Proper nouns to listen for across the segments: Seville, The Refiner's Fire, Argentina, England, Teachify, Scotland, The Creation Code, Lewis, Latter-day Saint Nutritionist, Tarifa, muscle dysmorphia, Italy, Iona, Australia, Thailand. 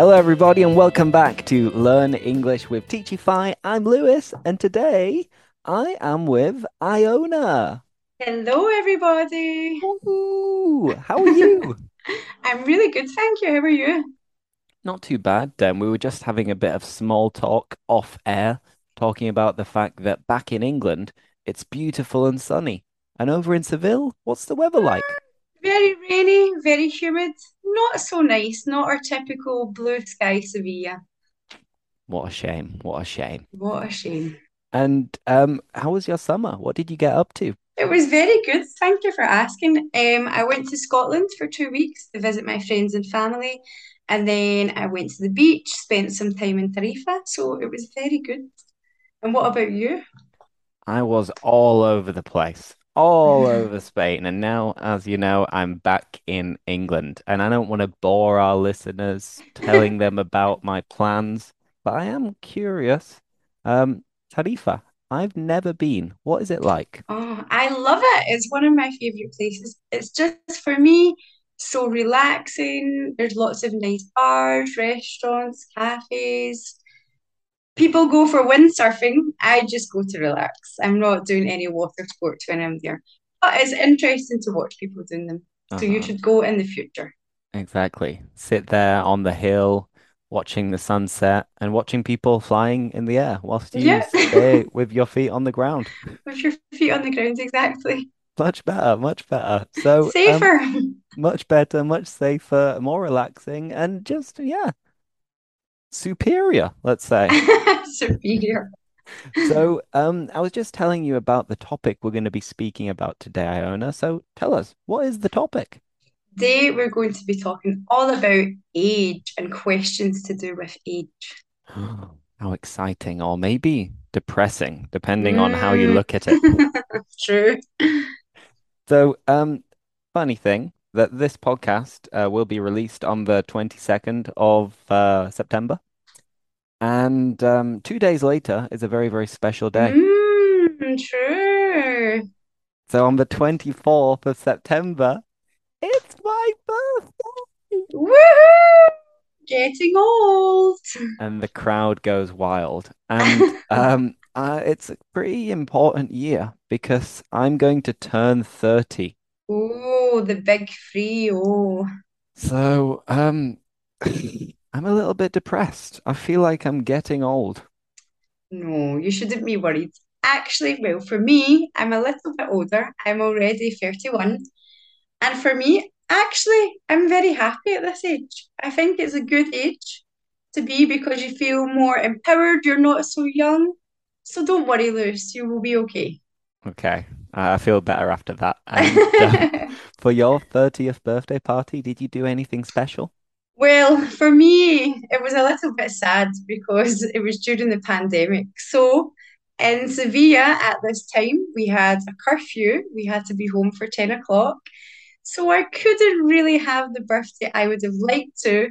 Hello everybody and welcome back to Learn English with Teachify. I'm Lewis and today I am with Iona. Hello everybody. Woo-hoo. How are you? I'm really good, thank you. How are you? Not too bad. We were just having a bit of small talk off air, talking about the fact that back in England, it's beautiful and sunny. And over in Seville, what's the weather like? Very rainy, very humid. Not so nice, not our typical blue sky Sevilla. What a shame, what a shame. What a shame. And how was your summer? What did you get up to? It was very good, thank you for asking. I went to Scotland for 2 weeks to visit my friends and family. And then I went to the beach, spent some time in Tarifa. So it was very good. And what about you? I was all over the place. All over Spain. And now, as you know, I'm back in England and I don't want to bore our listeners telling them about my plans, but I am curious. Tarifa, I've never been. What is it like? Oh, I love it. It's one of my favorite places. It's just, for me, so relaxing. There's lots of nice bars, restaurants, cafes. People go for windsurfing. I just go to relax. I'm not doing any water sports when I'm there. But it's interesting to watch people doing them. So you should go in the future. Exactly. Sit there on the hill, watching the sunset and watching people flying in the air whilst you stay with your feet on the ground. With your feet on the ground, exactly. Much better, much better. So safer. Much better, much safer, more relaxing and just, superior, let's say. Superior. So I was just telling you about the topic we're going to be speaking about today, Iona. So tell us, what is the topic? Today we're going to be talking all about age and questions to do with age. How exciting, or maybe depressing, depending on how you look at it. True. So funny thing, that this podcast will be released on the 22nd of September. And 2 days later is a very, very special day. True. So on the 24th of September, it's my birthday! Woohoo! Getting old! And the crowd goes wild. And it's a pretty important year because I'm going to turn 30. Oh, the big 30. So, I'm a little bit depressed. I feel like I'm getting old. No, you shouldn't be worried. Actually, well, for me, I'm a little bit older. I'm already 31. And for me, actually, I'm very happy at this age. I think it's a good age to be because you feel more empowered. You're not so young. So don't worry, Lewis. You will be okay. Okay. I feel better after that. And, for your 30th birthday party, did you do anything special? Well, for me, it was a little bit sad because it was during the pandemic. So in Sevilla at this time, we had a curfew. We had to be home for 10 o'clock. So I couldn't really have the birthday I would have liked to,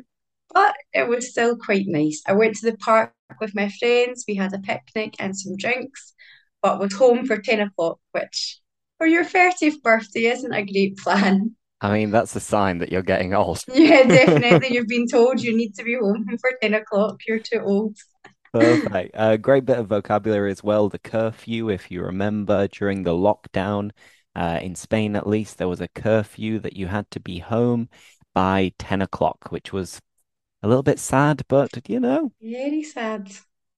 but it was still quite nice. I went to the park with my friends. We had a picnic and some drinks. But was home for 10 o'clock, which for your 30th birthday isn't a great plan. I mean, that's a sign that you're getting old. Yeah, definitely. You've been told you need to be home for 10 o'clock. You're too old. Perfect. A great bit of vocabulary as well. The curfew, if you remember, during the lockdown, in Spain at least, there was a curfew that you had to be home by 10 o'clock, which was a little bit sad, but, you know. Very sad.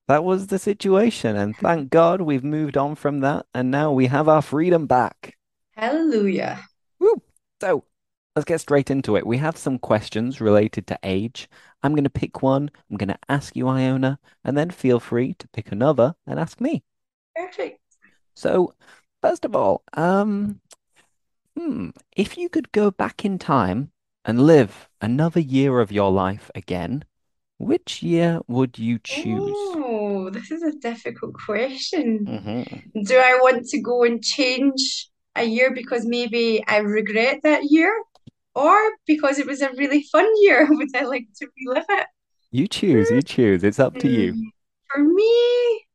That was the situation, and thank God we've moved on from that, and now we have our freedom back. Hallelujah. Woo. So, let's get straight into it. We have some questions related to age. I'm going to pick one, I'm going to ask you, Iona, and then feel free to pick another and ask me. Perfect. So, first of all, if you could go back in time and live another year of your life again, which year would you choose? Oh, this is a difficult question. Mm-hmm. Do I want to go and change a year because maybe I regret that year? Or because it was a really fun year? Would I like to relive it? You choose, you choose. It's up to you. For me,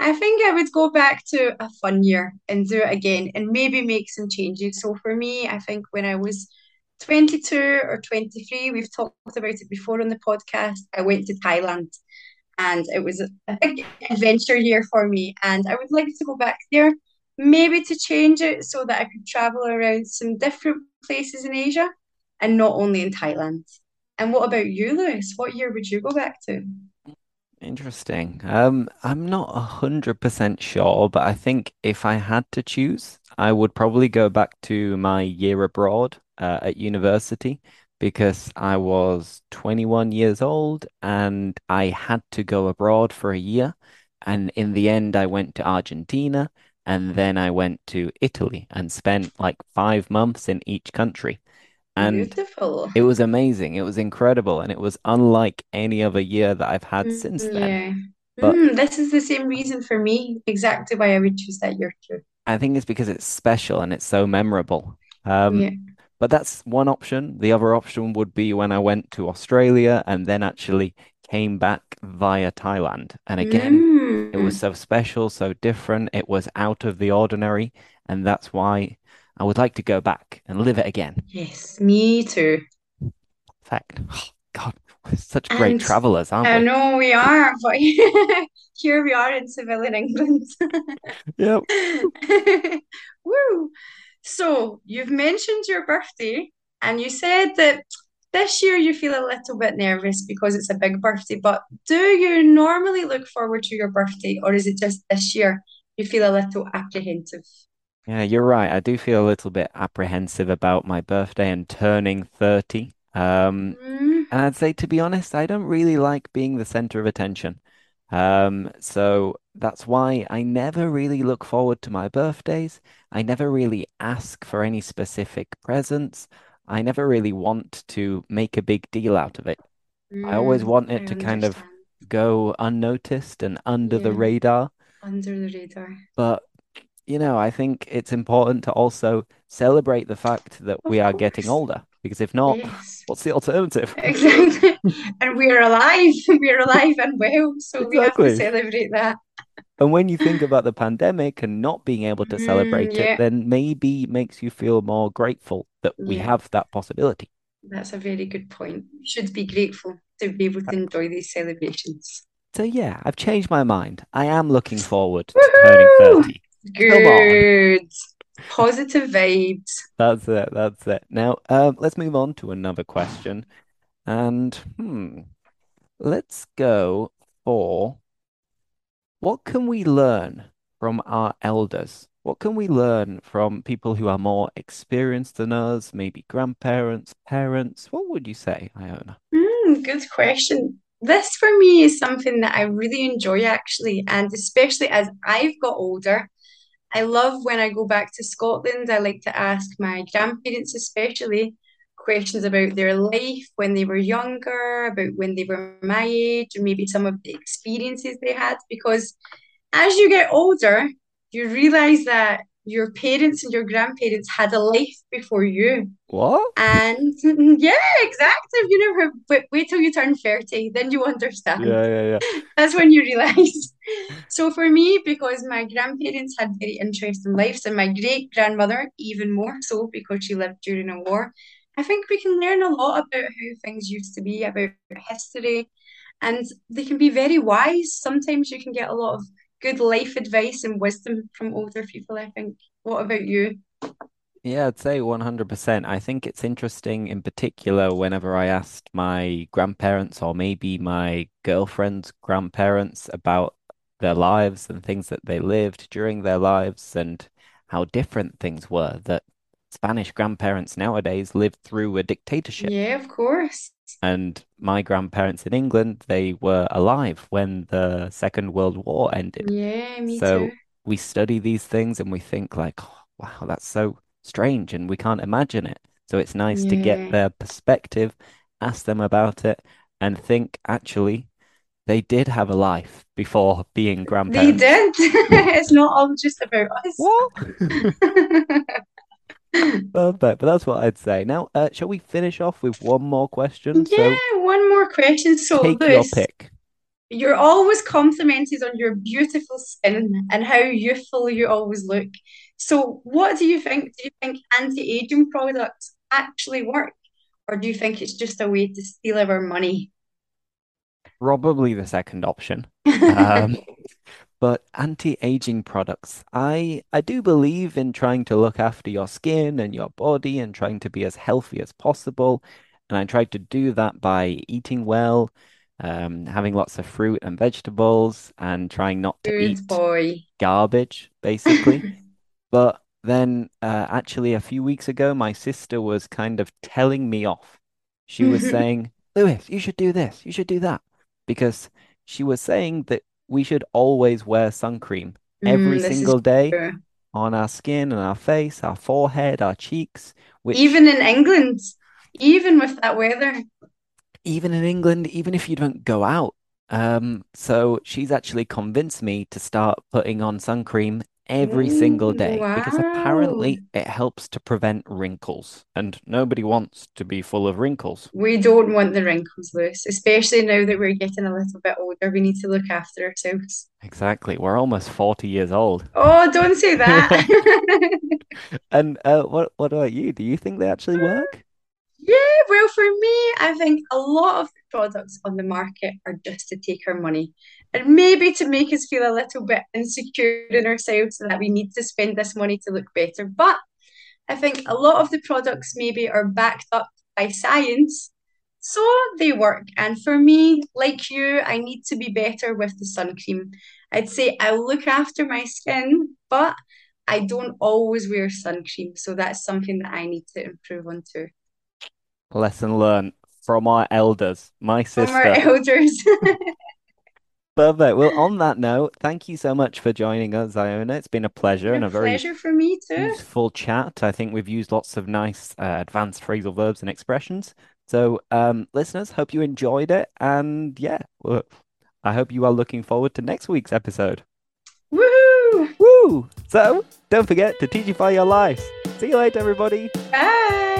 I think I would go back to a fun year and do it again and maybe make some changes. So for me, I think when I was 22 or 23, we've talked about it before on the podcast, I went to Thailand and it was a big adventure year for me, and I would like to go back there, maybe to change it so that I could travel around some different places in Asia and not only in Thailand. And what about you, Lewis? What year would you go back to? Interesting. I'm not 100% sure, but I think if I had to choose, I would probably go back to my year abroad at university, because I was 21 years old and I had to go abroad for a year. And in the end, I went to Argentina and then I went to Italy and spent like 5 months in each country. And beautiful. It was amazing. It was incredible. And it was unlike any other year that I've had since then. Yeah. But this is the same reason for me, exactly why I would choose that year too. I think it's because it's special and it's so memorable. Yeah. But that's one option. The other option would be when I went to Australia and then actually came back via Thailand. And again, it was so special, so different. It was out of the ordinary. And that's why I would like to go back and live it again. Yes, me too. In fact, oh God, we're such great travelers, aren't we? I know we are, but here we are in Seville in England. Yep. Woo! So you've mentioned your birthday, and you said that this year you feel a little bit nervous because it's a big birthday, but do you normally look forward to your birthday, or is it just this year you feel a little apprehensive? Yeah, you're right. I do feel a little bit apprehensive about my birthday and turning 30. And I'd say, to be honest, I don't really like being the center of attention. So that's why I never really look forward to my birthdays. I never really ask for any specific presents. I never really want to make a big deal out of it. I always want it to kind of go unnoticed and under the radar. Under the radar. But you know, I think it's important to also celebrate the fact that we are getting older, because if not, what's the alternative? Exactly. And we're alive and well, so we have to celebrate that. And when you think about the pandemic and not being able to celebrate it, then maybe makes you feel more grateful that we have that possibility. That's a very good point. You should be grateful to be able to enjoy these celebrations. So yeah, I've changed my mind. I am looking forward to turning 30. Good. Positive vibes. That's it. Now, let's move on to another question. And let's go for, what can we learn from our elders? What can we learn from people who are more experienced than us? Maybe grandparents, parents. What would you say, Iona? Good question. This for me is something that I really enjoy, actually. And especially as I've got older, I love when I go back to Scotland. I like to ask my grandparents especially questions about their life when they were younger, about when they were my age, and maybe some of the experiences they had. Because as you get older, you realise that your parents and your grandparents had a life before you. What? And yeah, exactly. You never wait till you turn 30, then you understand. Yeah. That's when you realise. So for me, because my grandparents had very interesting lives, and my great grandmother even more so, because she lived during a war, I think we can learn a lot about how things used to be, about history, and they can be very wise. Sometimes you can get a lot of good life advice and wisdom from older people, I think. What about you? Yeah, I'd say 100%. I think it's interesting in particular whenever I asked my grandparents or maybe my girlfriend's grandparents about their lives and things that they lived during their lives and how different things were, that Spanish grandparents nowadays lived through a dictatorship. Yeah, of course. And my grandparents in England, they were alive when the Second World War ended. Yeah, me too. So we study these things and we think like, oh, wow, that's so strange and we can't imagine it. So it's nice to get their perspective, ask them about it and think, actually, they did have a life before being grandparents. They did. It's not all just about us. What? Perfect, but that's what I'd say. Now, shall we finish off with one more question? Yeah, so, one more question. So, take Lewis, your pick. You're always complimented on your beautiful skin and how youthful you always look. So, what do you think? Do you think anti-aging products actually work? Or do you think it's just a way to steal our money? Probably the second option. But anti-aging products, I do believe in trying to look after your skin and your body and trying to be as healthy as possible. And I tried to do that by eating well, having lots of fruit and vegetables and trying not to eat garbage, basically. But then actually a few weeks ago, my sister was kind of telling me off. She was saying, Lewis, you should do this, you should do that. Because she was saying that we should always wear sun cream every single day on our skin and our face, our forehead, our cheeks. Which... Even in England, even with that weather. Even in England, even if you don't go out. So she's actually convinced me to start putting on sun cream every single day. Wow. Because apparently it helps to prevent wrinkles. And nobody wants to be full of wrinkles. We don't want the wrinkles, Lewis. Especially now that we're getting a little bit older, we need to look after ourselves. Exactly. We're almost 40 years old. Oh, don't say that. And what about you? Do you think they actually work? Yeah, well, for me, I think a lot of the products on the market are just to take our money and maybe to make us feel a little bit insecure in ourselves and that we need to spend this money to look better. But I think a lot of the products maybe are backed up by science, so they work. And for me, like you, I need to be better with the sun cream. I'd say I look after my skin, but I don't always wear sun cream. So that's something that I need to improve on too. Lesson learned from our elders, my sister. From our elders. Perfect. Well, on that note, thank you so much for joining us, Iona. It's been a pleasure and a very for me too. Useful chat. I think we've used lots of nice advanced phrasal verbs and expressions. So, listeners, hope you enjoyed it. And yeah, I hope you are looking forward to next week's episode. Woohoo! Woo! So, don't forget to Teachify your lives. See you later, everybody. Bye.